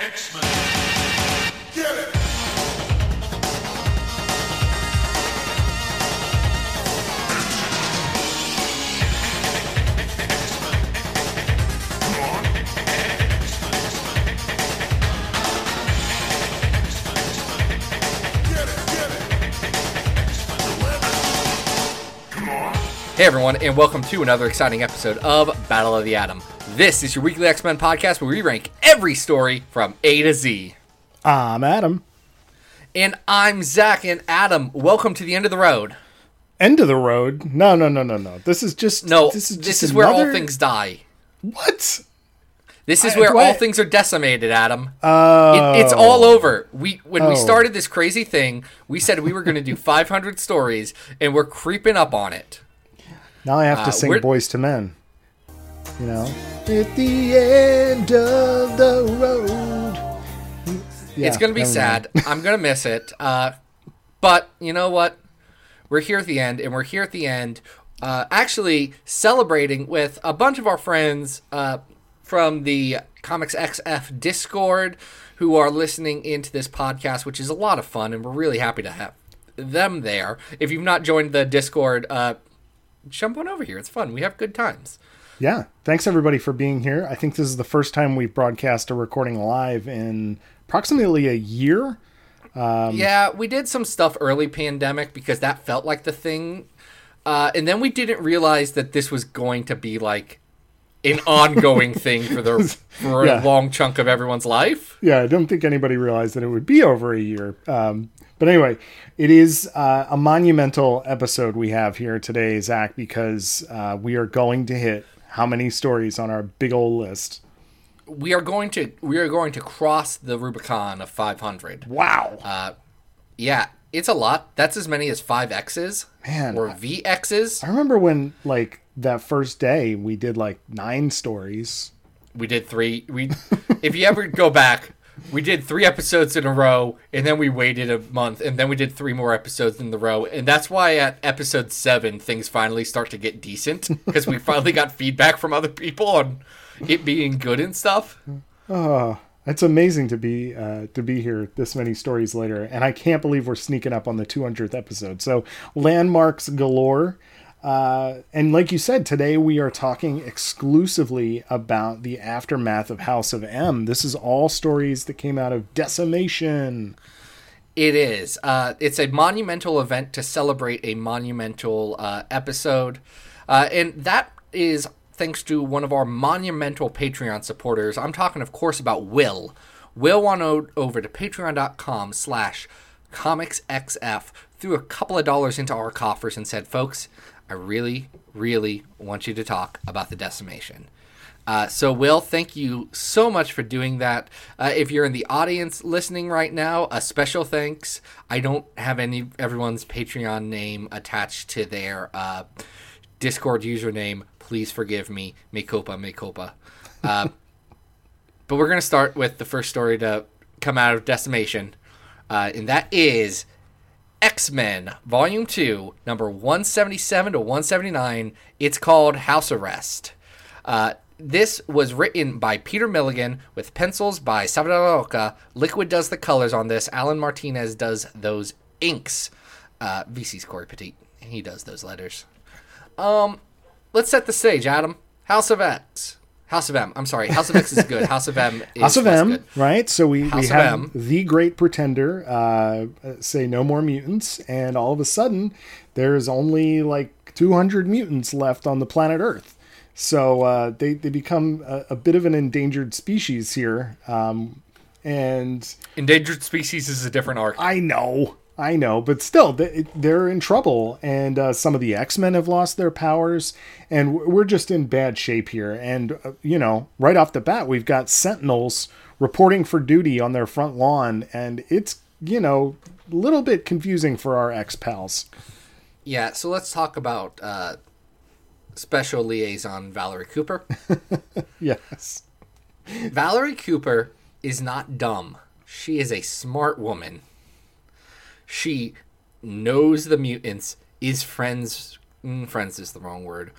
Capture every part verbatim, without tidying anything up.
X-Men. Get it! Hey everyone, and welcome to another exciting episode of Battle of the Atom. This is your weekly X-Men podcast where we rank every story from A to Z. I'm Adam. And I'm Zach. And Adam, welcome to the end of the road. End of the road? No, no, no, no, no. This is just... No, this is, just this is another... where all things die. What? This is I, where all I... things are decimated, Adam. Oh. It, it's all over. We When oh. we started this crazy thing, we said we were going to do five hundred stories, and we're creeping up on it. Now I have to uh, sing we're... Boys to Men. You know? At the end of the road. Yeah, it's going to be sad. I'm going to miss it. Uh, but you know what? We're here at the end, and we're here at the end uh, actually celebrating with a bunch of our friends uh, from the Comics X F Discord who are listening into this podcast, which is a lot of fun, and we're really happy to have them there. If you've not joined the Discord, uh, jump on over here. It's fun. We have good times. Yeah. Thanks everybody for being here. I think this is the first time we've broadcast a recording live in approximately a year. Um, yeah, we did some stuff early pandemic because that felt like the thing. Uh, and then we didn't realize that this was going to be like an ongoing thing for the for yeah. a long chunk of everyone's life. Yeah. I don't think anybody realized that it would be over a year. Um, But anyway, it is uh, a monumental episode we have here today, Zach, because uh, we are going to hit how many stories on our big old list? We are going to we are going to cross the Rubicon of five hundred. Wow. Uh, yeah, it's a lot. That's as many as five X's, man, or V X's. I remember when like that first day we did like nine stories. We did three. We if you ever go back. We did three episodes in a row, and then we waited a month, and then we did three more episodes in the row. And that's why at episode seven, things finally start to get decent, because we finally got feedback from other people on it being good and stuff. Oh, it's amazing to be uh, to be here this many stories later. And I can't believe we're sneaking up on the two hundredth episode. So landmarks galore. Uh, and like you said, today we are talking exclusively about the aftermath of House of M. This is all stories that came out of Decimation. It is. Uh, it's a monumental event to celebrate a monumental uh, episode. Uh, and that is thanks to one of our monumental Patreon supporters. I'm talking, of course, about Will. Will went over to patreon.com slash comicsxf, threw a couple of dollars into our coffers and said, folks, I really, really want you to talk about the Decimation. Uh, so, Will, thank you so much for doing that. Uh, if you're in the audience listening right now, a special thanks. I don't have any everyone's Patreon name attached to their uh, Discord username. Please forgive me. Me culpa, me culpa. Uh, but we're going to start with the first story to come out of Decimation, uh, and that is... X-Men, Volume two, number one seventy-seven to one seventy-nine. It's called House Arrest. Uh, this was written by Peter Milligan with pencils by Salvador Larroca. Liquid does the colors on this. Alan Martinez does those inks. Uh, V C's Cory Petite, he does those letters. Um, let's set the stage, Adam. House of X. House of M. I'm sorry. House of X is good. House of M is House of M, good. Right? So we, we have M. The Great Pretender uh, say no more mutants, and all of a sudden there's only like two hundred mutants left on the planet Earth. So uh, they, they become a, a bit of an endangered species here. Um, and endangered species is a different arc. I know. I know, but still, they're in trouble, and uh, some of the X-Men have lost their powers, and we're just in bad shape here. And, uh, you know, right off the bat, we've got Sentinels reporting for duty on their front lawn, and it's, you know, a little bit confusing for our ex-pals. Yeah, so let's talk about uh, Special Liaison Valerie Cooper. Yes. Valerie Cooper is not dumb. She is a smart woman. She knows the mutants, is friends, friends is the wrong word,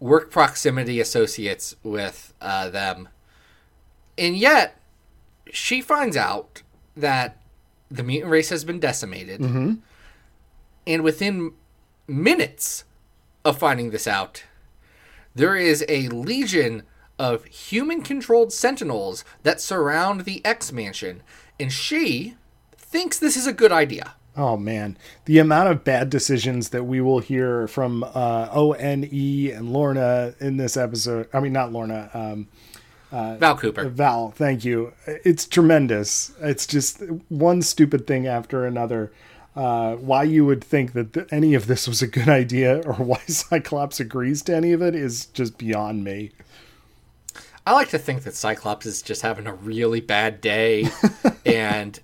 work proximity associates with uh, them. And yet, she finds out that the mutant race has been decimated. Mm-hmm. And within minutes of finding this out, there is a legion of human-controlled sentinels that surround the X mansion. And she thinks this is a good idea. Oh, man. The amount of bad decisions that we will hear from uh, O N E and Lorna in this episode. I mean, not Lorna. Um, uh, Val Cooper. Val, thank you. It's tremendous. It's just one stupid thing after another. Uh, why you would think that th- any of this was a good idea or why Cyclops agrees to any of it is just beyond me. I like to think that Cyclops is just having a really bad day and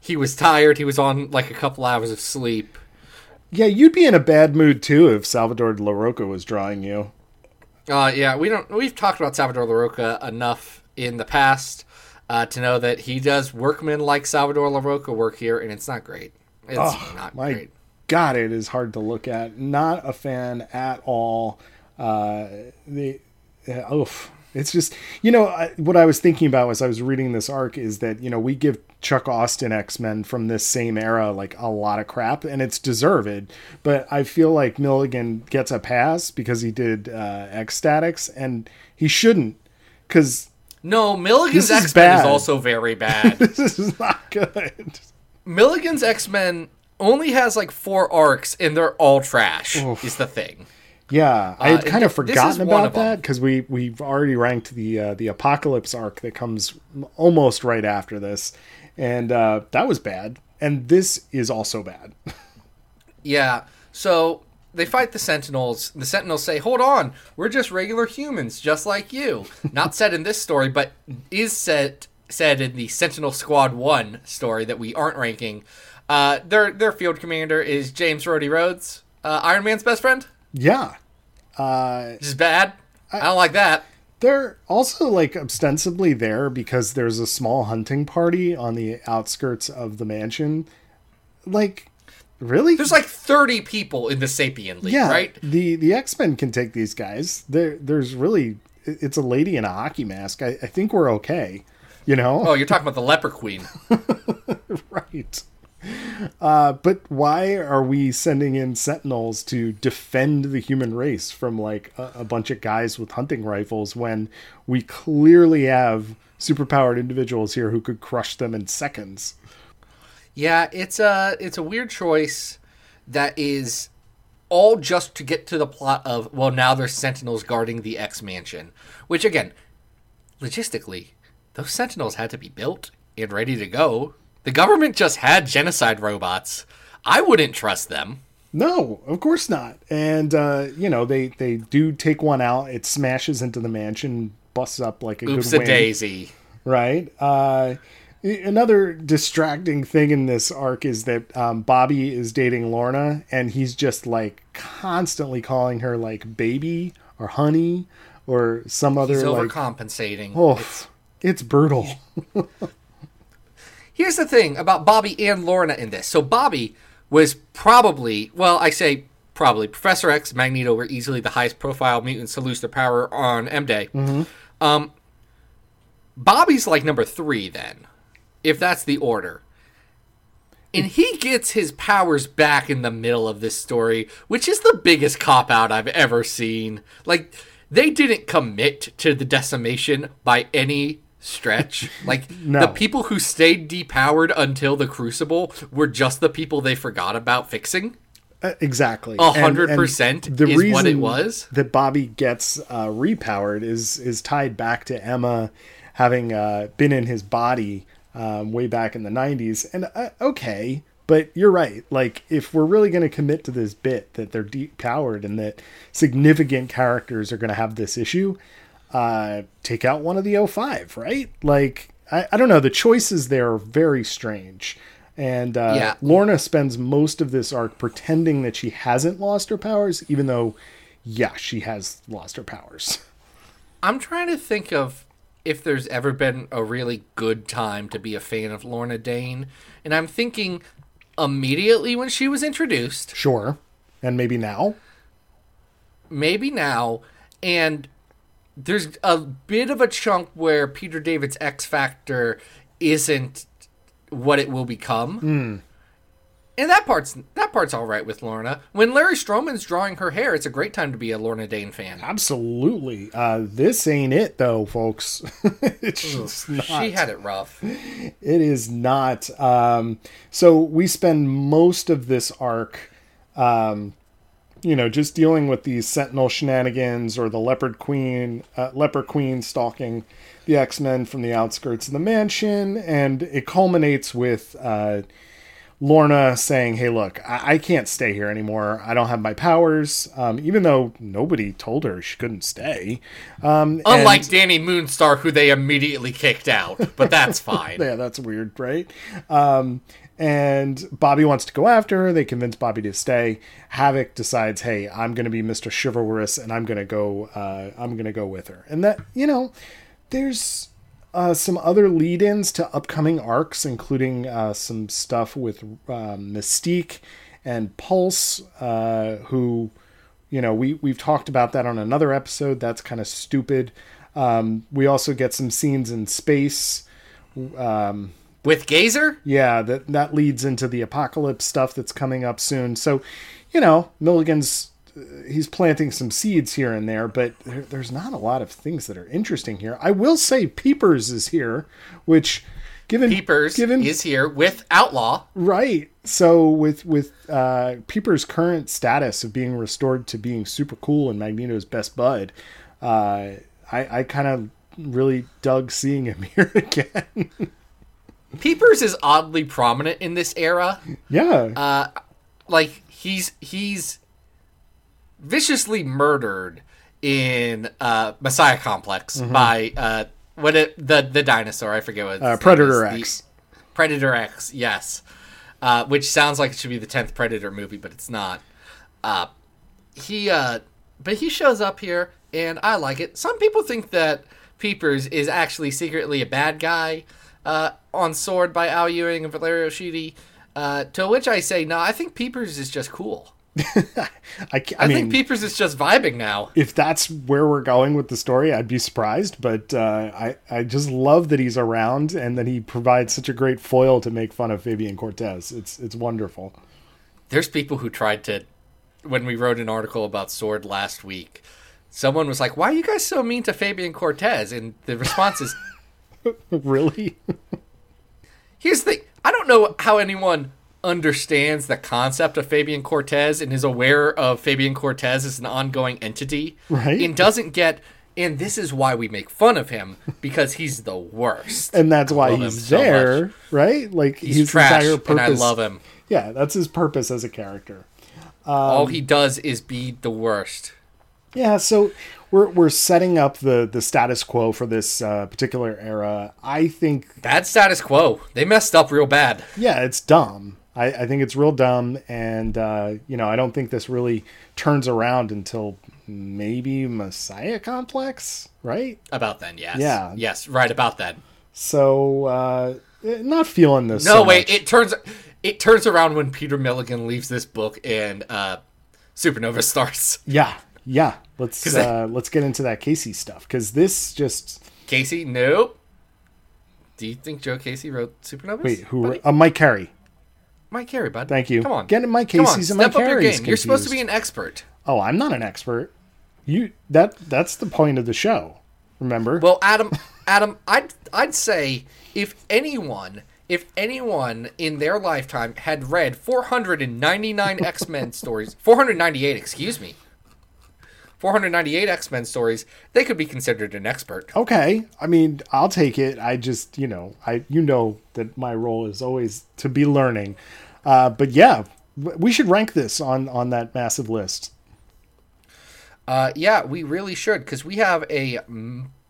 he was tired. He was on like a couple hours of sleep. Yeah, you'd be in a bad mood too if Salvador Larroca was drawing you. Uh, yeah, we don't. We've talked about Salvador Larroca enough in the past uh, to know that he does workmen like Salvador Larroca work here, and it's not great. It's oh, not my great. God, it is hard to look at. Not a fan at all. Uh, the uh, oof. It's just, you know, I, what I was thinking about as I was reading this arc is that, you know, we give Chuck Austin X-Men from this same era like a lot of crap, and it's deserved. But I feel like Milligan gets a pass because he did uh, X-Statics, and he shouldn't. Because no, Milligan's X-Men bad. Is also very bad. This is not good. Milligan's X-Men only has like four arcs, and they're all trash. Oof. Is the thing. Yeah, I had uh, kind of forgotten about that because we, we've already ranked the uh, the Apocalypse arc that comes almost right after this. And uh, that was bad. And this is also bad. Yeah, so they fight the Sentinels. The Sentinels say, hold on, we're just regular humans, just like you. Not said in this story, but is said, said in the Sentinel Squad one story that we aren't ranking. Uh, their, their field commander is James Rody Rhodes, uh, Iron Man's best friend. Yeah. Uh, Which is bad. I, I don't like that. They're also like ostensibly there because there's a small hunting party on the outskirts of the mansion. Like, really? There's like thirty people in the Sapien League, yeah, right? The the X-Men can take these guys. There, There's really, it's a lady in a hockey mask. I, I think we're okay, you know? Oh, you're talking about the Leper Queen. Right. Uh, but why are we sending in sentinels to defend the human race from like a, a bunch of guys with hunting rifles when we clearly have superpowered individuals here who could crush them in seconds? Yeah, it's a, it's a weird choice that is all just to get to the plot of, well, now there's sentinels guarding the X mansion, which again, logistically, those sentinels had to be built and ready to go. The government just had genocide robots. I wouldn't trust them. No, of course not. And, uh, you know, they, they do take one out. It smashes into the mansion, busts up like a good wing. Oops a daisy. Right? Uh, another distracting thing in this arc is that um, Bobby is dating Lorna, and he's just, like, constantly calling her, like, baby or honey or some other, he's like... overcompensating. Oh, it's, it's brutal. Here's the thing about Bobby and Lorna in this. So Bobby was probably, well, I say probably, Professor X, Magneto were easily the highest profile mutants to lose their power on M-Day. Mm-hmm. Um, Bobby's like number three then, if that's the order. And he gets his powers back in the middle of this story, which is the biggest cop-out I've ever seen. Like, they didn't commit to the decimation by any stretch. Like, no. The people who stayed depowered until the Crucible were just the people they forgot about fixing. Uh, exactly. A hundred percent is reason what it was. That Bobby gets uh, repowered is, is tied back to Emma having uh, been in his body um, way back in the nineties. And uh, okay, but you're right. Like, if we're really going to commit to this bit that they're depowered and that significant characters are going to have this issue, uh take out one of the O five, right? Like, I, I don't know, the choices there are very strange. And uh yeah. Lorna spends most of this arc pretending that she hasn't lost her powers, even though yeah, she has lost her powers. I'm trying to think of if there's ever been a really good time to be a fan of Lorna Dane, and I'm thinking immediately when she was introduced. Sure. And maybe now. Maybe now. And there's a bit of a chunk where Peter David's X Factor isn't what it will become. Mm. And that part's that part's all right with Lorna. When Larry Stroman's drawing her hair, it's a great time to be a Lorna Dane fan. Absolutely. Uh, this ain't it, though, folks. It's just not. She had it rough. It is not. Um, so we spend most of this arc, um, you know, just dealing with these Sentinel shenanigans or the Leper Queen, uh, Leper Queen stalking the X-Men from the outskirts of the mansion. And it culminates with... Uh, Lorna saying, hey, look, I-, I can't stay here anymore. I don't have my powers. Um, even though nobody told her she couldn't stay. Um, Unlike and... Danny Moonstar, who they immediately kicked out. But that's fine. Yeah, that's weird, right? Um, and Bobby wants to go after her. They convince Bobby to stay. Havoc decides, hey, I'm going to be Mister Chivalrous, and I'm going to go uh, I'm going to go with her. And that, you know, there's... Uh, some other lead-ins to upcoming arcs, including uh, some stuff with um, Mystique and Pulse, uh, who, you know, we, we've talked about that on another episode. That's kind of stupid. Um, we also get some scenes in space. Um, with Gazer? Yeah, that, that leads into the Apocalypse stuff that's coming up soon. So, you know, Milligan's... he's planting some seeds here and there, but there, there's not a lot of things that are interesting here. I will say Peepers is here, which given Peepers given, is here with Outlaw. Right. So with, with uh, Peepers' current status of being restored to being super cool and Magneto's best bud, uh, I, I kind of really dug seeing him here again. Peepers is oddly prominent in this era. Yeah. Uh, like he's, he's, viciously murdered in uh, Messiah Complex mm-hmm. by uh, what it, the the dinosaur. I forget what uh, Predator is. X. The Predator X, yes. Uh, which sounds like it should be the tenth Predator movie, but it's not. Uh, he, uh, but he shows up here, and I like it. Some people think that Peepers is actually secretly a bad guy uh, on S W O R D by Al Ewing and Valerio Schiti, uh, to which I say, no, I think Peepers is just cool. I, I, I mean, think Peepers is just vibing now. If that's where we're going with the story, I'd be surprised. But uh, I, I just love that he's around and that he provides such a great foil to make fun of Fabian Cortez. It's it's wonderful. There's people who tried to, when we wrote an article about S W O R D last week, someone was like, why are you guys so mean to Fabian Cortez? And the response is... Really? Here's the thing. I don't know how anyone... understands the concept of Fabian Cortez and is aware of Fabian Cortez as an ongoing entity, right? And doesn't get, and this is why we make fun of him, because he's the worst, and that's why he's there, so right? Like he's his trash, entire purpose, and I love him. Yeah, that's his purpose as a character. Um, All he does is be the worst. Yeah, so we're we're setting up the the status quo for this uh, particular era. I think that status quo, they messed up real bad. Yeah, it's dumb. I, I think it's real dumb, and, uh, you know, I don't think this really turns around until maybe Messiah Complex, right? About then, yes. Yeah. Yes, right, about then. So, uh, not feeling this. No, so wait, much. it turns it turns around when Peter Milligan leaves this book and uh, Supernova starts. Yeah, yeah. Let's uh, I... let's get into that Casey stuff, because this just... Casey? Nope. Do you think Joe Casey wrote Supernovas? Wait, who? Uh, Mike Carey. Mike Carey, bud. Thank you. Come on. Get in my Casey's and my Carey's. You're supposed to be an expert. Oh, I'm not an expert. You that that's the point of the show. Remember? Well, Adam, Adam, I'd I'd say if anyone, if anyone in their lifetime had read four hundred ninety-nine X-Men stories, four hundred ninety-eight, excuse me, four hundred ninety-eight X-Men stories, they could be considered an expert. Okay. I mean, I'll take it. I just, you know, I you know that my role is always to be learning. Uh, but yeah, we should rank this on, on that massive list. Uh, yeah, we really should, because we have a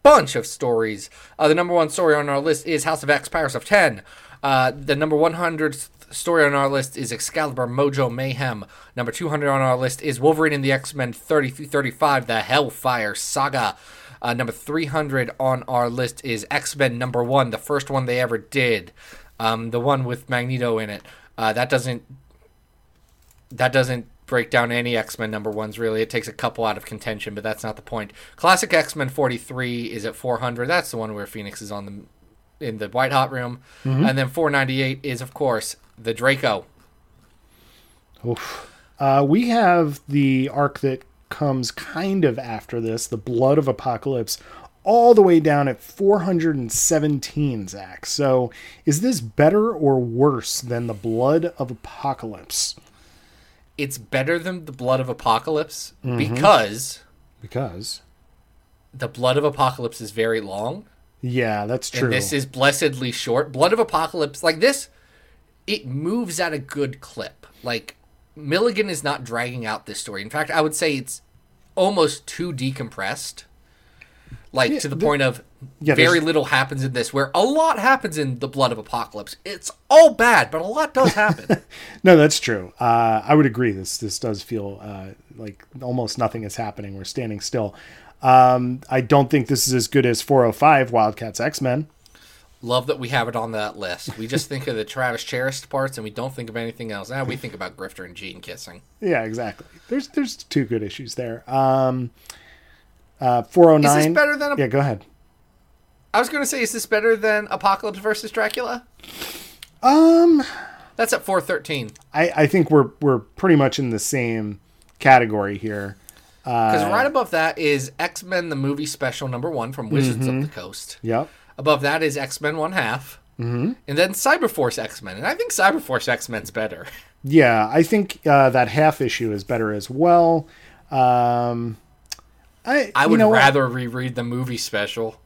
bunch of stories. Uh, the number one story on our list is House of X, Powers of ten. Uh, the number one hundredth story on our list is Excalibur, Mojo Mayhem. Number two hundred on our list is Wolverine and the X-Men thirty through thirty-five, The Hellfire Saga. Uh, number three hundred on our list is X-Men number one, the first one they ever did. Um, the one with Magneto in it. Uh, that doesn't that doesn't break down any X-Men number ones, really. It takes a couple out of contention, but that's not the point. Classic X-Men forty-three is at four hundred. That's the one where Phoenix is on the in the white hot room. Mm-hmm. And then four ninety-eight is, of course, the Draco. Oof. Uh, we have the arc that comes kind of after this, the Blood of Apocalypse, all the way down at four hundred seventeen, Zach. So is this better or worse than the Blood of Apocalypse? It's better than the Blood of Apocalypse mm-hmm. because... Because? The Blood of Apocalypse is very long. Yeah, that's true. And this is blessedly short. Blood of Apocalypse, like this, it moves at a good clip. Like, Milligan is not dragging out this story. In fact, I would say it's almost too decompressed. Like, yeah, to the, the point of yeah, very little happens in this, where a lot happens in the Blood of Apocalypse. It's all bad, but a lot does happen. No, that's true. Uh, I would agree. This this does feel uh, like almost nothing is happening. We're standing still. Um, I don't think this is as good as four oh five Wildcats X-Men. Love that we have it on that list. We just think of the Travis Charest parts and we don't think of anything else. Now we think about Grifter and Gene kissing. Yeah, exactly. There's there's two good issues there. Um, uh, four oh nine. Is this better than... A... Yeah, go ahead. I was going to say, is this better than Apocalypse versus Dracula? Um, That's at four thirteen. I, I think we're we're pretty much in the same category here. Because right above that is X-Men the Movie Special number one from Wizards mm-hmm. of the Coast. Yep. Above that is X-Men one half. Mm-hmm. And then Cyberforce X-Men. And I think Cyberforce X-Men's better. Yeah, I think uh, that half issue is better as well. Um, I I would rather what? reread the movie special.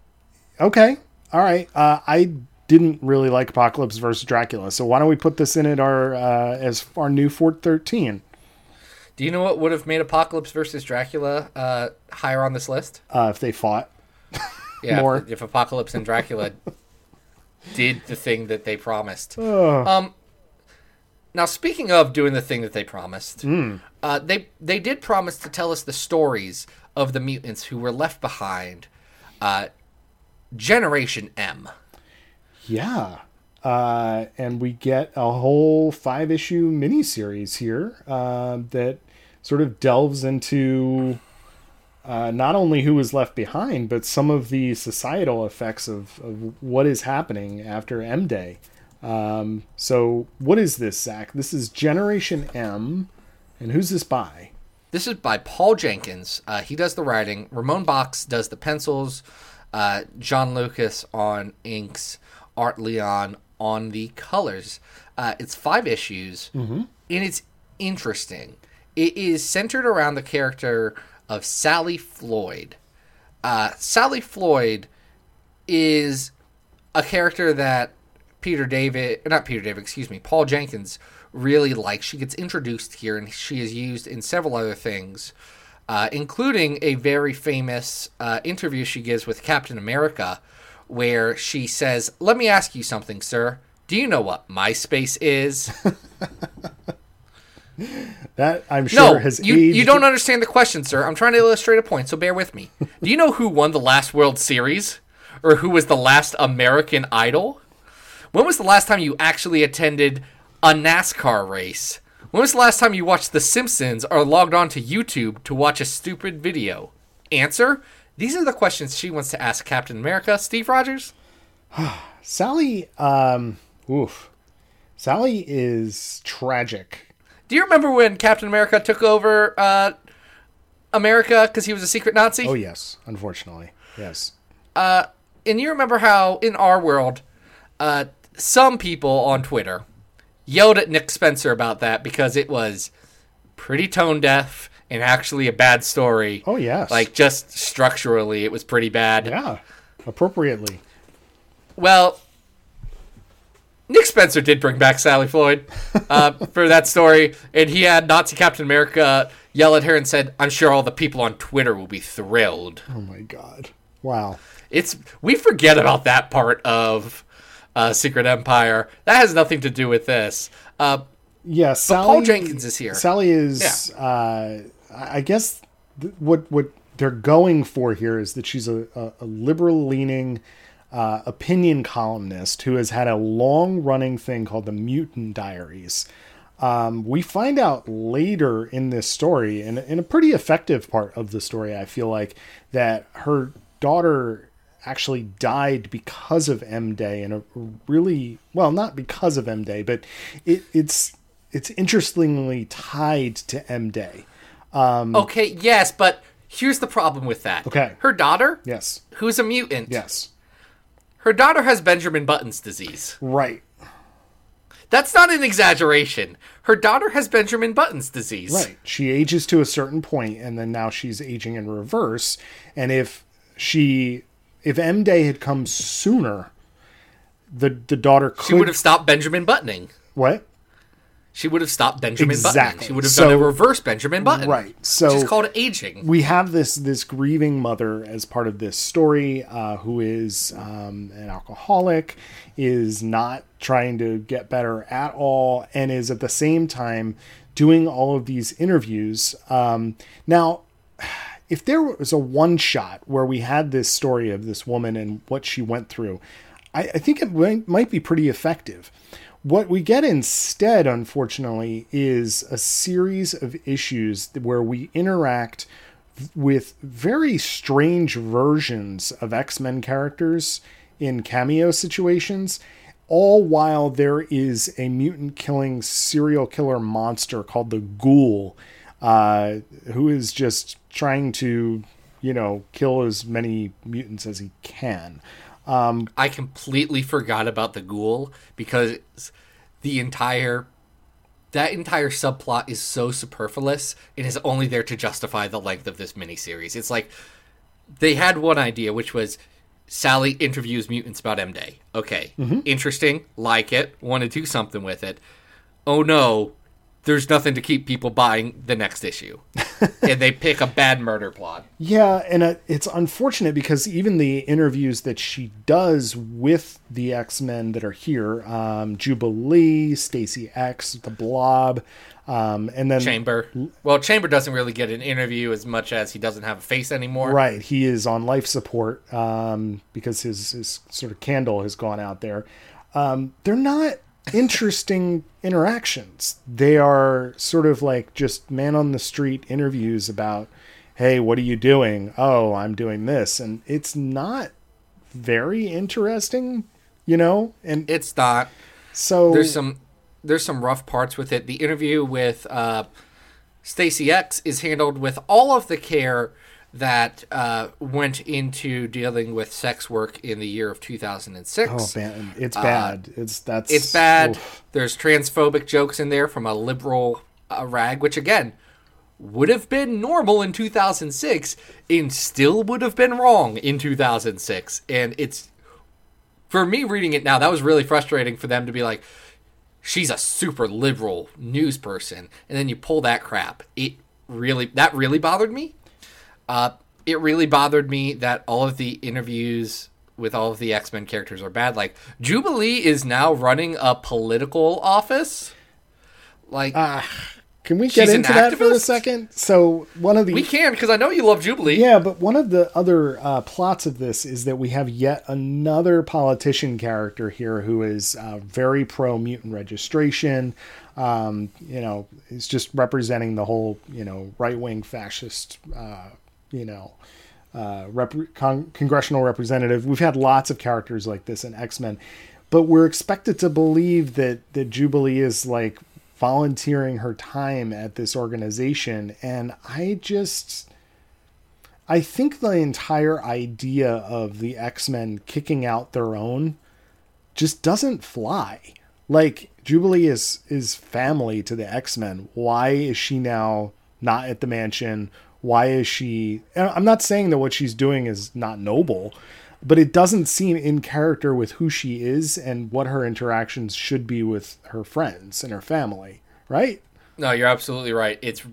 Okay. All right. Uh, I didn't really like Apocalypse versus Dracula. So why don't we put this in at our uh, as our new four thirteen? Do you know what would have made Apocalypse versus Dracula uh, higher on this list? Uh, if they fought. Yeah, more. If, if Apocalypse and Dracula did the thing that they promised. Oh. Um, now, speaking of doing the thing that they promised, mm. uh, they they did promise to tell us the stories of the mutants who were left behind. Uh, Generation M. Yeah. Uh, and we get a whole five-issue miniseries here uh, that sort of delves into uh, not only who was left behind, but some of the societal effects of, of what is happening after M-Day. Um, so what is this, Zach? This is Generation M, and who's this by? This is by Paul Jenkins. Uh, he does the writing. Ramon Box does the pencils. Uh, John Lucas on inks. Art Leon on the colors. Uh, it's five issues, mm-hmm. and it's interesting. It is centered around the character of Sally Floyd. Uh, Sally Floyd is a character that Peter David, not Peter David, excuse me, Paul Jenkins really likes. She gets introduced here, and she is used in several other things, uh, including a very famous uh, interview she gives with Captain America, where she says, "Let me ask you something, sir. Do you know what MySpace is?" That, I'm sure, no, has you, aged. You don't understand the question, sir. I'm trying to illustrate a point, so bear with me. Do you know who won the last World Series? Or who was the last American Idol? When was the last time you actually attended a NASCAR race? When was the last time you watched The Simpsons or logged on to YouTube to watch a stupid video? Answer? These are the questions she wants to ask Captain America, Steve Rogers. Sally, um, oof. Sally is tragic. Do you remember when Captain America took over uh, America because he was a secret Nazi? Oh, yes. Unfortunately. Yes. Uh, and you remember how, in our world, uh, some people on Twitter yelled at Nick Spencer about that because it was pretty tone deaf. And actually a bad story. Oh, yes. Like, just structurally, it was pretty bad. Yeah, appropriately. Well, Nick Spencer did bring back Sally Floyd uh, for that story. And he had Nazi Captain America yell at her and said, "I'm sure all the people on Twitter will be thrilled." Oh, my God. Wow. It's we forget about that part of uh, Secret Empire. That has nothing to do with this. Uh, yeah, Sally, but Paul Jenkins is here. Sally is... Yeah. Uh, I guess th- what what they're going for here is that she's a, a, a liberal-leaning uh, opinion columnist who has had a long-running thing called the Mutant Diaries. Um, we find out later in this story, and in a pretty effective part of the story, I feel like, that her daughter actually died because of M-Day, and a really, well, not because of M-Day, but it, it's it's interestingly tied to M-Day. Um, okay, yes, but here's the problem with that. Okay. Her daughter, yes, who's a mutant, yes, her daughter has Benjamin Button's disease. Right. That's not an exaggeration. Her daughter has Benjamin Button's disease. Right. She ages to a certain point, and then now she's aging in reverse. And if she, if M-Day had come sooner, the the daughter could... She would have stopped Benjamin Buttoning. What? She would have stopped Benjamin exactly. Buttoning. She would have so, done a reverse Benjamin Button. Right. So which is called aging. We have this this grieving mother as part of this story, uh, who is um, an alcoholic, is not trying to get better at all, and is at the same time doing all of these interviews. Um, now, if there was a one shot where we had this story of this woman and what she went through, I, I think it might, might be pretty effective. What we get instead, unfortunately, is a series of issues where we interact with very strange versions of X-Men characters in cameo situations, all while there is a mutant-killing serial killer monster called the Ghoul, uh, who is just trying to, you know, kill as many mutants as he can. Um, I completely forgot about the Ghoul because the entire that entire subplot is so superfluous and is only there to justify the length of this miniseries. It's like they had one idea, which was Sally interviews mutants about M-Day. Okay, mm-hmm. Interesting, like it, want to do something with it. Oh no, there's nothing to keep people buying the next issue. And they pick a bad murder plot. Yeah, and it's unfortunate because even the interviews that she does with the X-Men that are here, um, Jubilee, Stacy X, the Blob, um, and then... Chamber. Well, Chamber doesn't really get an interview as much as he doesn't have a face anymore. Right, he is on life support um, because his, his sort of candle has gone out there. Um, they're not... interesting interactions. They are sort of like just man on the street interviews about, hey, what are you doing? Oh, I'm doing this. And it's not very interesting, you know? And it's not. So there's some there's some rough parts with it. The interview with uh Stacy X is handled with all of the care that uh, went into dealing with sex work in the year of two thousand six. Oh, man. It's bad. Uh, it's that's it's bad. Oof. There's transphobic jokes in there from a liberal uh, rag, which, again, would have been normal in two thousand six and still would have been wrong in two thousand six. And it's, for me reading it now, that was really frustrating for them to be like, she's a super liberal news person. And then you pull that crap. It really, that really bothered me. Uh, it really bothered me that all of the interviews with all of the X-Men characters are bad. Like, Jubilee is now running a political office. Like, uh, can we get into that for a second? So one of the we can because I know you love Jubilee. Yeah, but one of the other uh, plots of this is that we have yet another politician character here who is uh, very pro mutant registration. Um, you know, is just representing the whole you know right wing fascist. Uh, you know, uh, rep- con- congressional representative. We've had lots of characters like this in X-Men, but we're expected to believe that, that Jubilee is like volunteering her time at this organization. And I just, I think the entire idea of the X-Men kicking out their own just doesn't fly. Like Jubilee is, is family to the X-Men. Why is she now not at the mansion? Why is she... I'm not saying that what she's doing is not noble, but it doesn't seem in character with who she is and what her interactions should be with her friends and her family, right? No, you're absolutely right. It's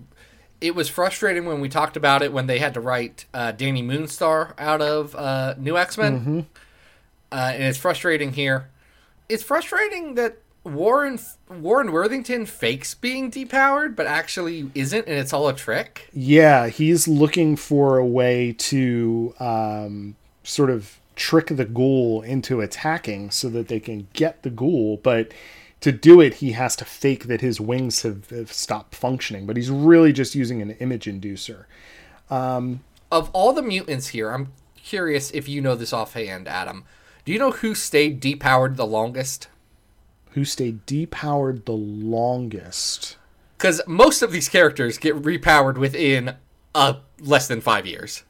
It was frustrating when we talked about it when they had to write uh, Danny Moonstar out of uh, New X-Men. Mm-hmm. Uh, and it's frustrating here. It's frustrating that Warren Warren Worthington fakes being depowered, but actually isn't, and it's all a trick. Yeah, he's looking for a way to um, sort of trick the Ghoul into attacking so that they can get the Ghoul, but to do it, he has to fake that his wings have, have stopped functioning, but he's really just using an image inducer. Um, of all the mutants here, I'm curious if you know this offhand, Adam. Do you know who stayed depowered the longest? Who stayed depowered the longest? Because most of these characters get repowered within uh, less than five years.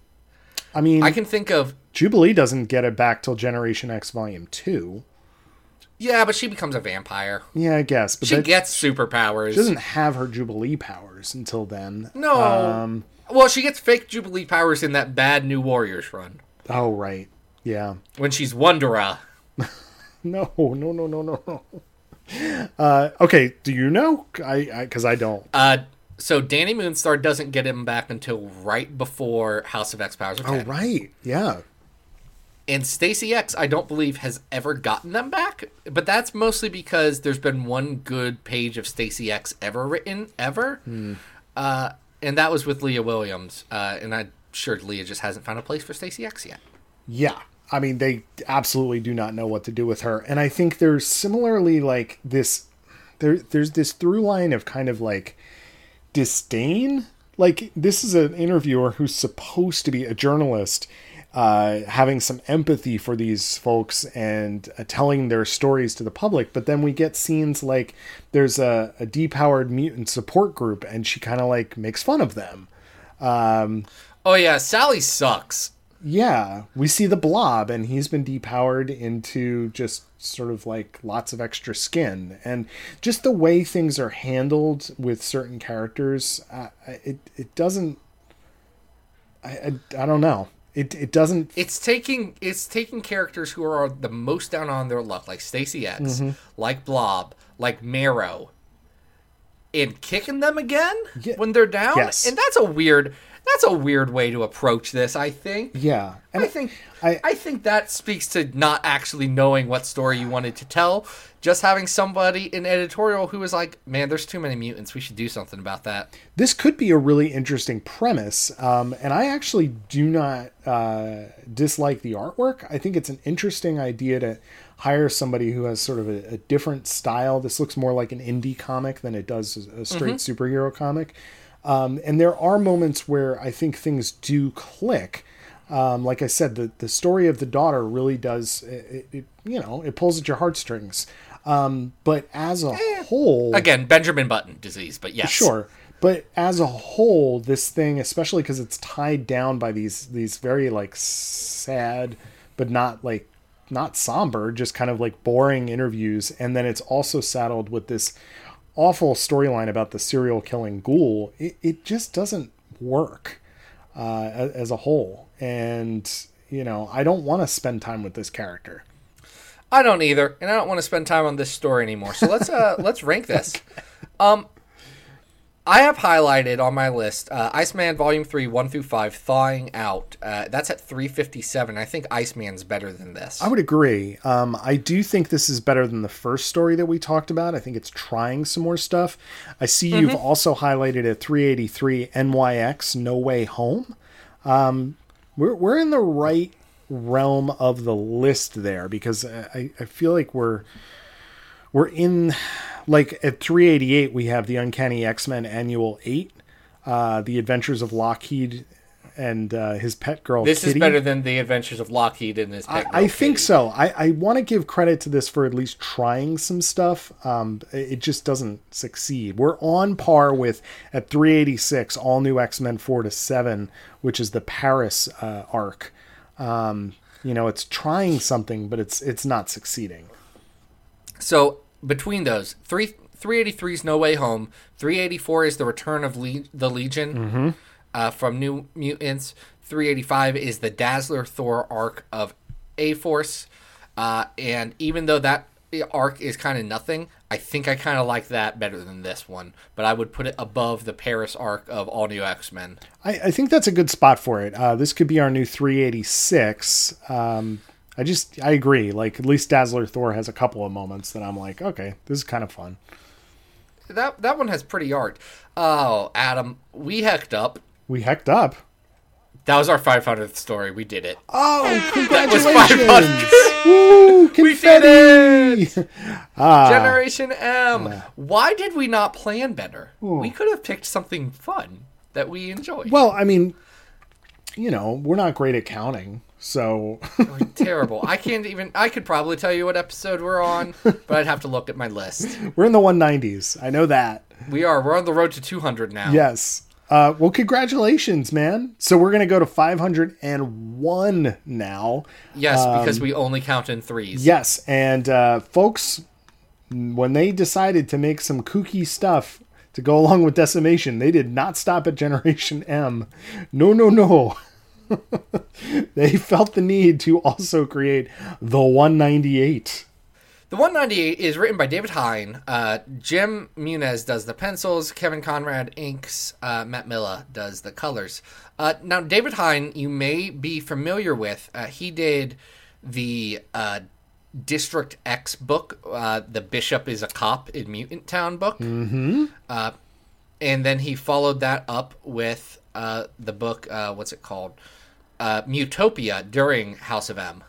I mean, I can think of... Jubilee doesn't get it back till Generation X Volume two. Yeah, but she becomes a vampire. Yeah, I guess. But she that, gets superpowers. She doesn't have her Jubilee powers until then. No. Um, well, she gets fake Jubilee powers in that Bad New Warriors run. Oh, right. Yeah. When she's Wondera. No, no, no, no, no, no. Uh, okay, do you know? I, because I, I don't. Uh, so Danny Moonstar doesn't get him back until right before House of X Powers of Ten. Oh, right. Yeah. And Stacy X, I don't believe, has ever gotten them back. But that's mostly because there's been one good page of Stacy X ever written, ever. Hmm. Uh, and that was with Leah Williams. Uh, and I'm sure Leah just hasn't found a place for Stacy X yet. Yeah. I mean, they absolutely do not know what to do with her. And I think there's similarly like this, there, there's this through line of kind of like disdain. Like, this is an interviewer who's supposed to be a journalist, uh, having some empathy for these folks and uh, telling their stories to the public. But then we get scenes like there's a, a depowered mutant support group and she kind of like makes fun of them. Um, oh yeah. Sally sucks. Yeah, we see the Blob, and he's been depowered into just sort of like lots of extra skin, and just the way things are handled with certain characters, uh, it it doesn't. I, I I don't know. It it doesn't. It's taking it's taking characters who are the most down on their luck, like Stacy X, mm-hmm. like Blob, like Marrow, and kicking them again yeah. when they're down, yes. and that's a weird. That's a weird way to approach this, I think. Yeah. And I think I, I think that speaks to not actually knowing what story you wanted to tell, just having somebody in editorial who was like, man, there's too many mutants. We should do something about that. This could be a really interesting premise. Um, and I actually do not uh, dislike the artwork. I think it's an interesting idea to hire somebody who has sort of a, a different style. This looks more like an indie comic than it does a straight mm-hmm. superhero comic. Um, and there are moments where I think things do click. Um, like I said, the, the story of the daughter really does, it, it, you know, it pulls at your heartstrings. Um, but as a eh, whole... Again, Benjamin Button disease, but yes. Sure. But as a whole, this thing, especially because it's tied down by these these very, like, sad, but not, like, not somber, just kind of, like, boring interviews. And then it's also saddled with this awful storyline about the serial killing ghoul. It, it just doesn't work uh, as a whole. And, you know, I don't want to spend time with this character. I don't either. And I don't want to spend time on this story anymore. So let's, uh, let's rank this. Um, I have highlighted on my list, uh, Iceman Volume three, one through five, Thawing Out. Uh, that's at three fifty-seven. I think Iceman's better than this. I would agree. Um, I do think this is better than the first story that we talked about. I think it's trying some more stuff. I see mm-hmm. you've also highlighted at three eighty-three N Y X, No Way Home. Um, we're, we're in the right realm of the list there because I, I feel like we're... We're in, like, at three eighty-eight, we have the Uncanny X-Men Annual eight, uh, The Adventures of Lockheed and uh, his pet girl, This Kitty. Is better than The Adventures of Lockheed and his pet I, girl, I think Kitty. So. I, I want to give credit to this for at least trying some stuff. Um, it just doesn't succeed. We're on par with, at three eighty-six, All New X-Men four to seven, which is the Paris uh, arc. Um, you know, it's trying something, but it's it's not succeeding. So between those, three three eighty-three is No Way Home, three eighty-four is The Return of Le- the Legion mm-hmm. uh, from New Mutants, three eighty-five is the Dazzler Thor arc of A-Force, uh, and even though that arc is kind of nothing, I think I kind of like that better than this one, but I would put it above the Paris arc of All New X-Men. I, I think that's a good spot for it. Uh, this could be our new three eighty-six, um... I just, I agree. Like, at least Dazzler Thor has a couple of moments that I'm like, okay, this is kind of fun. That that one has pretty art. Oh, Adam, we hecked up. We hecked up. That was our five hundredth story. We did it. Oh, congratulations. That was Woo, confetti. We did it. Ah. Generation M. Yeah. Why did we not plan better? Ooh. We could have picked something fun that we enjoyed. Well, I mean, you know, we're not great at counting. So terrible. I can't even, I could probably tell you what episode we're on, but I'd have to look at my list. We're in the one nineties. I know that. We are. We're on the road to two hundred now. Yes. Uh, well, congratulations, man. So we're going to go to five hundred one now. Yes, um, because we only count in threes. Yes. And uh, folks, when they decided to make some kooky stuff to go along with Decimation, they did not stop at Generation M. No, no, no. They felt the need to also create the one ninety-eight. The one ninety-eight is written by David Hine. Uh, Jim Munez does the pencils. Kevin Conrad inks. Uh, Matt Milla does the colors. Uh, now, David Hine, you may be familiar with. Uh, he did the uh, District X book, uh, The Bishop is a Cop in Mutant Town book. Mm-hmm. Uh, and then he followed that up with uh, the book, uh, what's it called? Uh, Mutopia during House of M.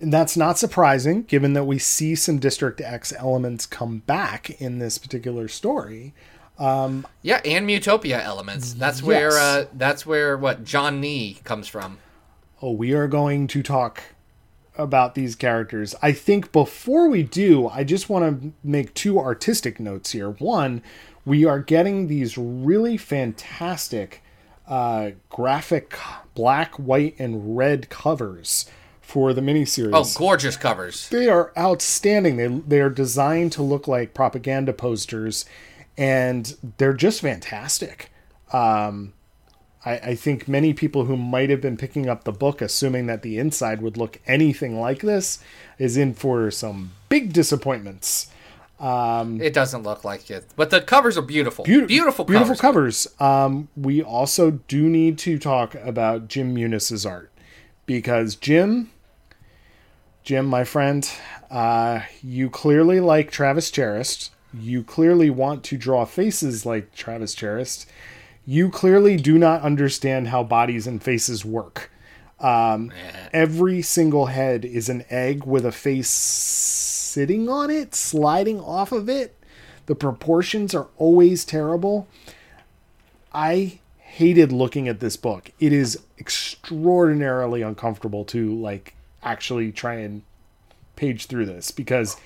And that's not surprising, given that we see some District X elements come back in this particular story. Um, yeah, and Mutopia elements. That's yes. where uh, that's where what John Nee comes from. Oh, we are going to talk about these characters. I think before we do, I just want to make two artistic notes here. One, we are getting these really fantastic uh, graphic black, white, and red covers for the miniseries. Oh, gorgeous covers. They are outstanding. They they are designed to look like propaganda posters, and they're just fantastic. Um, I, I think many people who might have been picking up the book, assuming that the inside would look anything like this, is in for some big disappointments. Um, it doesn't look like it. But the covers are beautiful. Be- beautiful covers. Beautiful covers. Um, we also do need to talk about Jim Muniz's art. Because Jim... Jim, my friend, uh, you clearly like Travis Charest. You clearly want to draw faces like Travis Charest. You clearly do not understand how bodies and faces work. Um, every single head is an egg with a face sitting on it, sliding off of it. The proportions are always terrible. I hated looking at this book. It is extraordinarily uncomfortable to like actually try and page through this because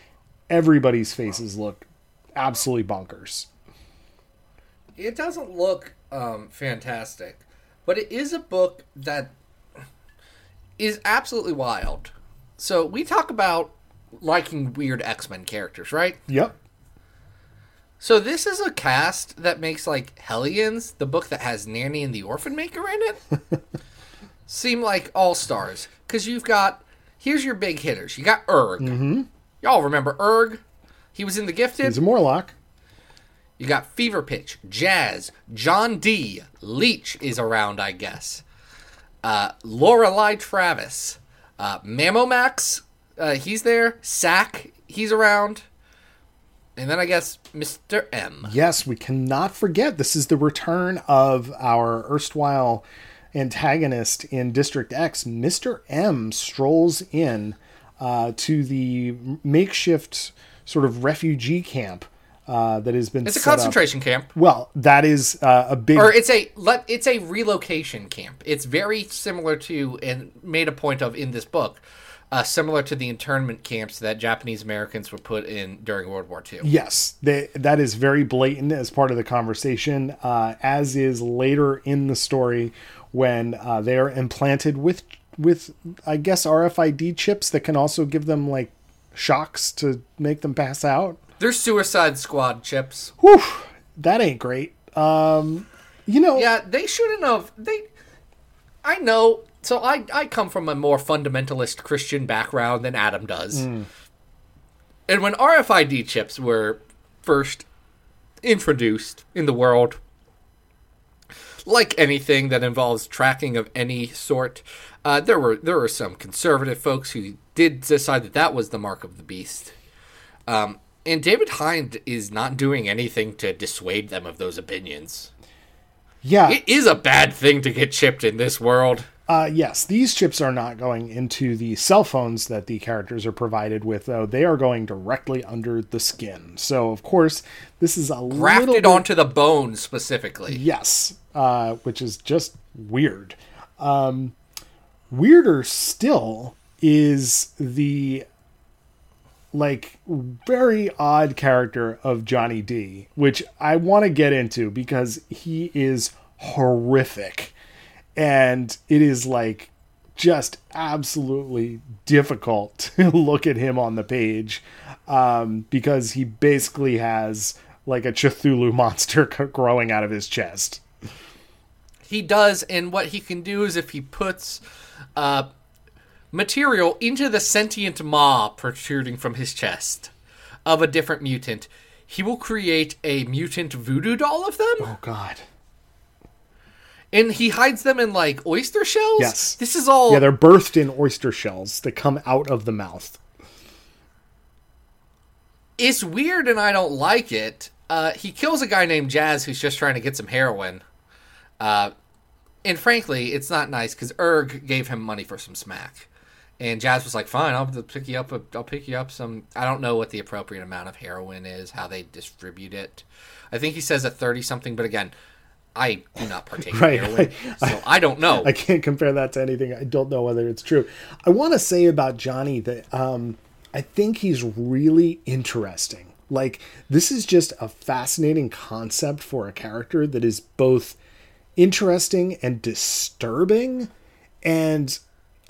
everybody's faces look absolutely bonkers. It doesn't look um, fantastic, but it is a book that is absolutely wild. So we talk about liking weird X-Men characters, right? Yep. So this is a cast that makes, like, Hellions, the book that has Nanny and the Orphan Maker in it, seem like all-stars. Because you've got, here's your big hitters. You got Urg. Mm-hmm. Y'all remember Urg? He was in The Gifted. He's a Morlock. You got Fever Pitch, Jazz, John D. Leech is around, I guess. Uh, Lorelei Travis. Uh, Mammomax, uh, he's there. Sack, he's around. And then I guess Mister M. Yes, we cannot forget. This is the return of our erstwhile antagonist in District X. Mister M strolls in uh, to the makeshift sort of refugee camp uh, that has been. It's set a concentration up. camp. Well, that is uh, a big. Or it's a let. It's a relocation camp. It's very similar to and made a point of in this book. Uh, similar to the internment camps that Japanese Americans were put in during World War Two. Yes, they, that is very blatant as part of the conversation, uh, as is later in the story when uh, they are implanted with, with I guess, R F I D chips that can also give them, like, shocks to make them pass out. They're Suicide Squad chips. Whew, that ain't great. Um, you know... Yeah, they shouldn't have... They, I know... So I, I come from a more fundamentalist Christian background than Adam does. Mm. And when R F I D chips were first introduced in the world, like anything that involves tracking of any sort, uh, there were there were some conservative folks who did decide that that was the mark of the beast. Um, and David Hind is not doing anything to dissuade them of those opinions. Yeah. It is a bad thing to get chipped in this world. Uh, yes, these chips are not going into the cell phones that the characters are provided with, though. They are going directly under the skin. So, of course, this is a grafted little... Grafted onto the bone, specifically. Yes, uh, which is just weird. Um, Weirder still is the, like, very odd character of Johnny D, which I want to get into because he is horrific. And it is, like, just absolutely difficult to look at him on the page, um, because he basically has, like, a Cthulhu monster growing out of his chest. He does, and what he can do is if he puts uh, material into the sentient maw protruding from his chest of a different mutant, he will create a mutant voodoo doll of them. Oh, God. And he hides them in, like, oyster shells? Yes. This is all... Yeah, they're birthed in oyster shells that come out of the mouth. It's weird, and I don't like it. Uh, he kills a guy named Jazz who's just trying to get some heroin. Uh, and frankly, it's not nice because Erg gave him money for some smack. And Jazz was like, fine, I'll pick you up. A, I'll pick you up some... I don't know what the appropriate amount of heroin is, how they distribute it. I think he says a thirty-something, but again... I do not partake right. in heroin, I, so I, I don't know. I can't compare that to anything. I don't know whether it's true. I want to say about Johnny that um, I think he's really interesting. Like, this is just a fascinating concept for a character that is both interesting and disturbing and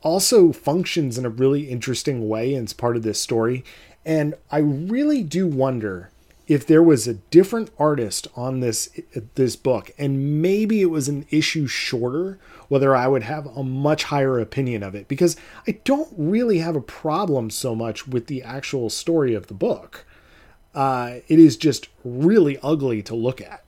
also functions in a really interesting way and is part of this story. And I really do wonder... if there was a different artist on this this book, and maybe it was an issue shorter, whether I would have a much higher opinion of it. Because I don't really have a problem so much with the actual story of the book. Uh, it is just really ugly to look at.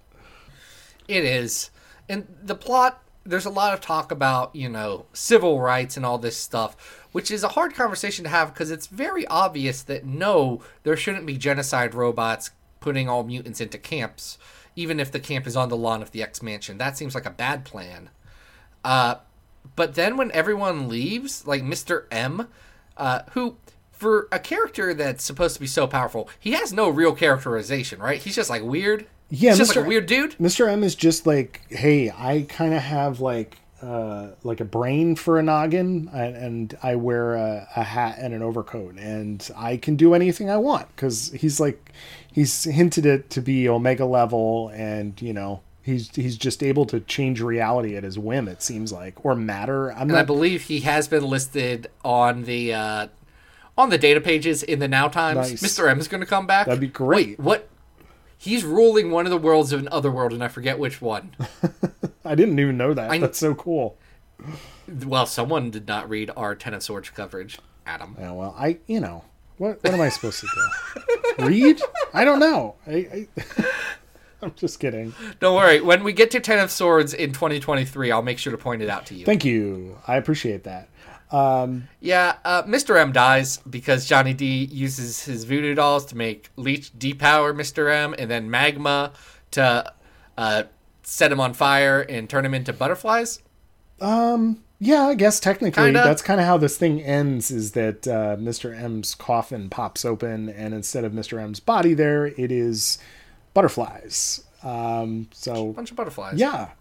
It is. And the plot, there's a lot of talk about, you know, civil rights and all this stuff, which is a hard conversation to have because it's very obvious that, no, there shouldn't be genocide robots putting all mutants into camps, even if the camp is on the lawn of the X-Mansion. That seems like a bad plan. Uh, but then when everyone leaves, like Mister M, uh, who, for a character that's supposed to be so powerful, he has no real characterization, right? He's just, like, weird. Yeah, He's Mister just, like, a weird dude. Mister M is just like, hey, I kind of have, like, uh, like a brain for a noggin, and, and I wear a, a hat and an overcoat, and I can do anything I want, because he's, like... He's hinted it to be Omega level, and, you know, he's he's just able to change reality at his whim, it seems like, or matter. I'm and not... I believe he has been listed on the uh, on the data pages in the Now Times. Nice. Mister M is going to come back. That'd be great. Wait, what? He's ruling one of the worlds of another world, and I forget which one. I didn't even know that. I... That's so cool. Well, someone did not read our Ten of Swords coverage, Adam. Yeah, well, I, you know. What what am I supposed to do? Read? I don't know. I, I, I'm just kidding. Don't worry. When we get to Ten of Swords in twenty twenty-three, I'll make sure to point it out to you. Thank you. I appreciate that. Um, yeah, uh, Mister M dies because Johnny D uses his voodoo dolls to make Leech depower Mister M and then Magma to uh, set him on fire and turn him into butterflies. Um... Yeah, I guess technically kinda. That's kind of how this thing ends, is that uh, Mister M's coffin pops open, and instead of Mister M's body there, it is butterflies. Um, so bunch of butterflies. Yeah.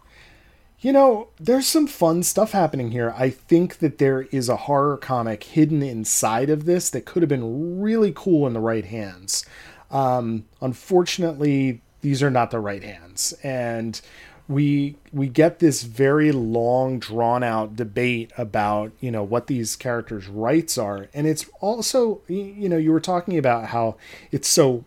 You know, there's some fun stuff happening here. I think that there is a horror comic hidden inside of this that could have been really cool in the right hands. Um, unfortunately, these are not the right hands. And... we we get this very long, drawn-out debate about, you know, what these characters' rights are. And it's also, you know, you were talking about how it's so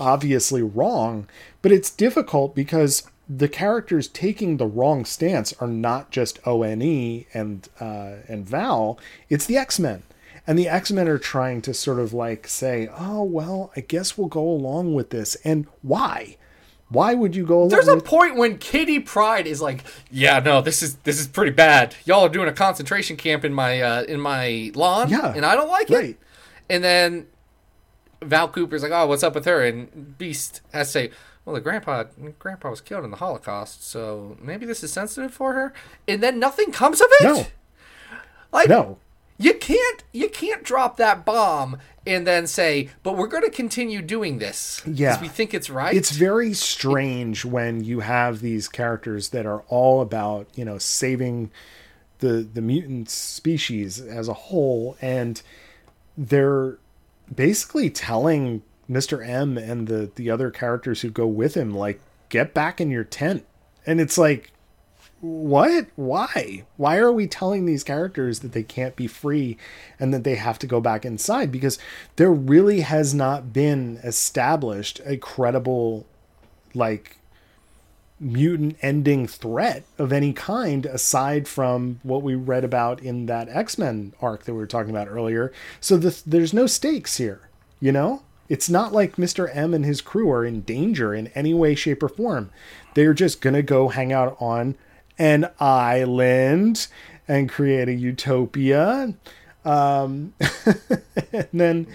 obviously wrong, but it's difficult because the characters taking the wrong stance are not just O N E and uh, and Val, it's the X-Men. And the X-Men are trying to sort of, like, say, oh, well, I guess we'll go along with this. And why? Why would you go along? There's a with... point when Kitty Pryde is like, "Yeah, no, this is this is pretty bad. Y'all are doing a concentration camp in my uh, in my lawn, yeah, and I don't like right. it." And then Val Cooper's like, "Oh, what's up with her?" And Beast has to say, "Well, the grandpa grandpa was killed in the Holocaust, so maybe this is sensitive for her." And then nothing comes of it. No, like no. You can't you can't drop that bomb and then say, but we're going to continue doing this because yeah. we think it's right. It's very strange when you have these characters that are all about, you know, saving the the mutant species as a whole, and they're basically telling Mister M and the the other characters who go with him, like, get back in your tent. And it's like, what? Why? Why are we telling these characters that they can't be free and that they have to go back inside? Because there really has not been established a credible, like, mutant ending threat of any kind, aside from what we read about in that X-Men arc that we were talking about earlier. So the, there's no stakes here, you know? It's not like Mister M and his crew are in danger in any way, shape, or form. They're just going to go hang out on an island and create a utopia. Um, and then,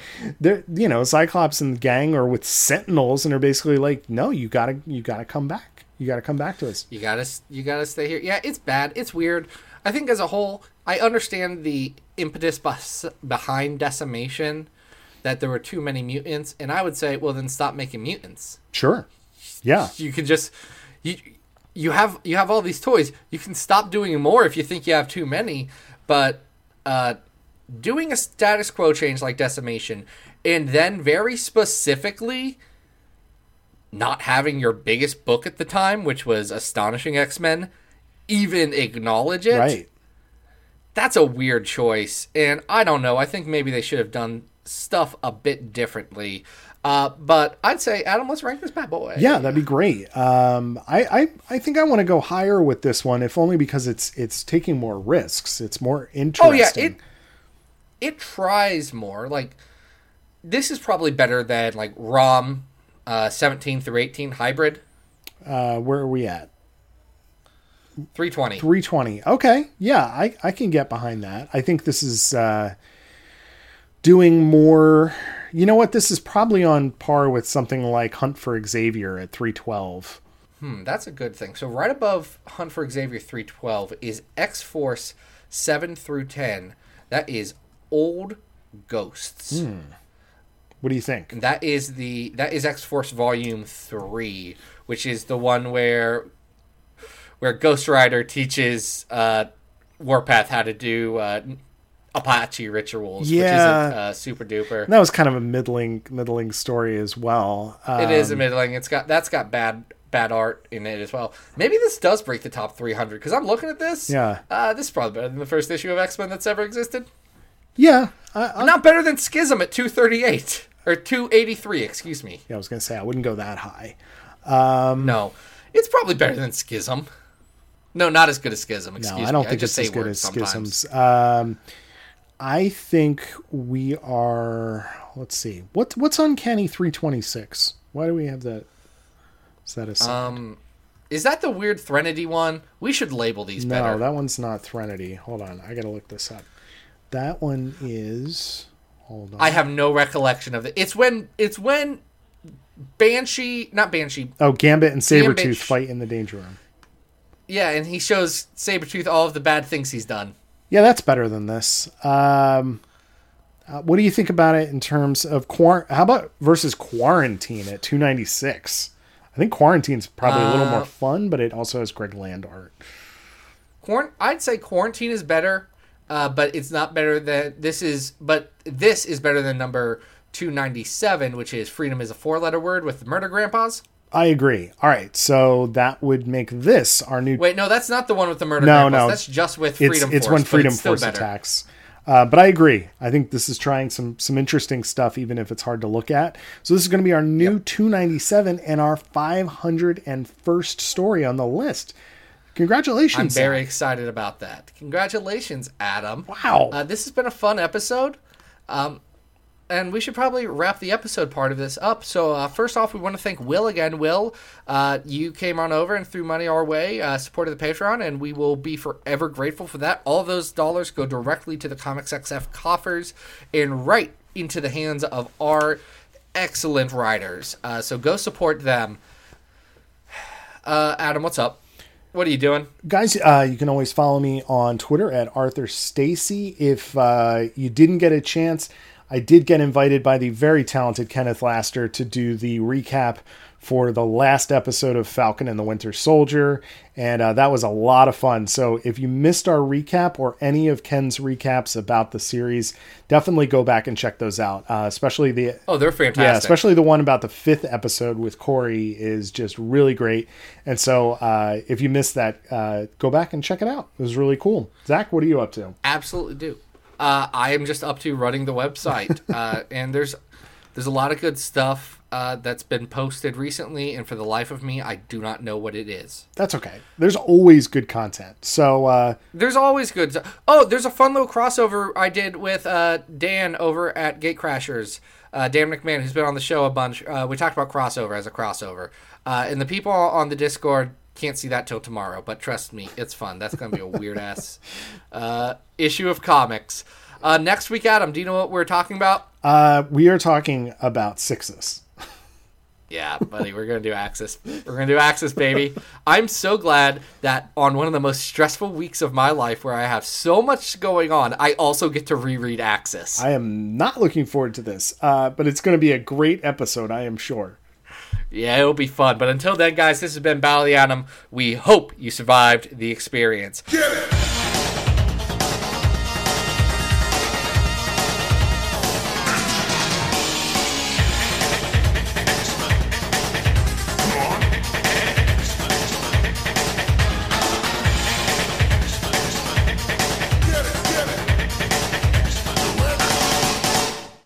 you know, Cyclops and the gang are with Sentinels and are basically like, no, you gotta, you gotta come back. You gotta come back to us. You gotta, you gotta stay here. Yeah, it's bad. It's weird. I think as a whole, I understand the impetus behind Decimation, that there were too many mutants. And I would say, well, then stop making mutants. Sure. Yeah. You can just, you, you have, you have all these toys. You can stop doing more if you think you have too many, but, uh, doing a status quo change like Decimation, and then very specifically not having your biggest book at the time, which was Astonishing X-Men, even acknowledge it. Right. That's a weird choice. And I don't know. I think maybe they should have done stuff a bit differently. Uh, but I'd say, Adam, let's rank this bad boy. Yeah, that'd be great. Um, I, I, I think I want to go higher with this one, if only because it's it's taking more risks. It's more interesting. Oh, yeah. It, It tries more. Like, this is probably better than, like, ROM uh, seventeen through eighteen hybrid. Uh, where are we at? three twenty three twenty Okay. Yeah, I, I can get behind that. I think this is uh, doing more. You know what? This is probably on par with something like Hunt for Xavier at three twelve Hmm, that's a good thing. So right above Hunt for Xavier three twelve is X-Force seven through ten That is Old Ghosts. Hmm. What do you think? And that is the that is X-Force Volume three, which is the one where where Ghost Rider teaches uh, Warpath how to do uh, Apache rituals, yeah. which is a, a super duper. And that was kind of a middling middling story as well. Um, it is a middling. It's got that's got bad bad art in it as well. Maybe this does break the top three hundred because I'm looking at this. Yeah, uh, this is probably better than the first issue of X-Men that's ever existed. Yeah. I, not better than Schism at two thirty-eight or two eighty-three excuse me. Yeah, I was going to say, I wouldn't go that high. Um, no, it's probably better than Schism. No, not as good as Schism. Excuse me. No, I don't me. think I just it's as good as sometimes. Schisms. Um, I think we are, let's see. What, what's Uncanny three twenty-six Why do we have that? Is that a Um Is that the weird Threnody one? We should label these no, better. No, that one's not Threnody. Hold on. I got to look this up. That one is. Hold on. I have no recollection of it. It's when it's when Banshee, not Banshee. Oh, Gambit and Sabretooth Gambit. fight in the Danger Room. Yeah, and he shows Sabretooth all of the bad things he's done. Yeah, that's better than this. Um, uh, what do you think about it in terms of quar? How about versus Quarantine at two ninety-six I think Quarantine's probably uh, a little more fun, but it also has Greg Land art. Quar- I'd say Quarantine is better. Uh, but it's not better than this is, but this is better than number two ninety-seven which is Freedom is a Four-Letter Word with the Murder Grandpas. I agree. All right. So that would make this our new. Wait, no, that's not the one with the Murder no, Grandpas. No, that's just with Freedom it's, Force. It's when Freedom it's Force better. attacks. Uh, but I agree. I think this is trying some, some interesting stuff, even if it's hard to look at. So this is going to be our new yep. two ninety-seven and our five hundred first story on the list. Congratulations. I'm very excited about that. Congratulations, Adam. Wow. Uh, this has been a fun episode. Um, and we should probably wrap the episode part of this up. So uh, first off, we want to thank Will again. Will, uh, you came on over and threw money our way, uh, supported the Patreon, and we will be forever grateful for that. All those dollars go directly to the Comics X F coffers and right into the hands of our excellent writers. Uh, so go support them. Uh, Adam, what's up? What are you doing? Guys, uh, you can always follow me on Twitter at Arthur Stacy. If uh, you didn't get a chance, I did get invited by the very talented Kenneth Laster to do the recap for the last episode of Falcon and the Winter Soldier, and uh, that was a lot of fun. So if you missed our recap or any of Ken's recaps about the series, definitely go back and check those out, uh, especially the... Oh, they're fantastic. Yeah, especially the one about the fifth episode with Corey is just really great. And so uh, if you missed that, uh, go back and check it out. It was really cool. Zach, what are you up to? Absolutely do. Uh, I am just up to running the website, uh, and there's there's a lot of good stuff Uh, that's been posted recently, and for the life of me, I do not know what it is. That's okay. There's always good content. So uh... there's always good. Oh, there's a fun little crossover I did with uh, Dan over at Gatecrashers. Uh, Dan McMahon, who's been on the show a bunch. Uh, we talked about crossover as a crossover, uh, and the people on the Discord can't see that till tomorrow. But trust me, it's fun. That's gonna be a weird ass uh, issue of comics. Uh, next week, Adam, do you know what we're talking about? Uh, we are talking about Sixes. Yeah, buddy, we're going to do Axis. We're going to do Axis, baby. I'm so glad that on one of the most stressful weeks of my life where I have so much going on, I also get to reread Axis. I am not looking forward to this, uh, but it's going to be a great episode, I am sure. Yeah, it'll be fun. But until then, guys, this has been Battle of the Atom. We hope you survived the experience. Get it!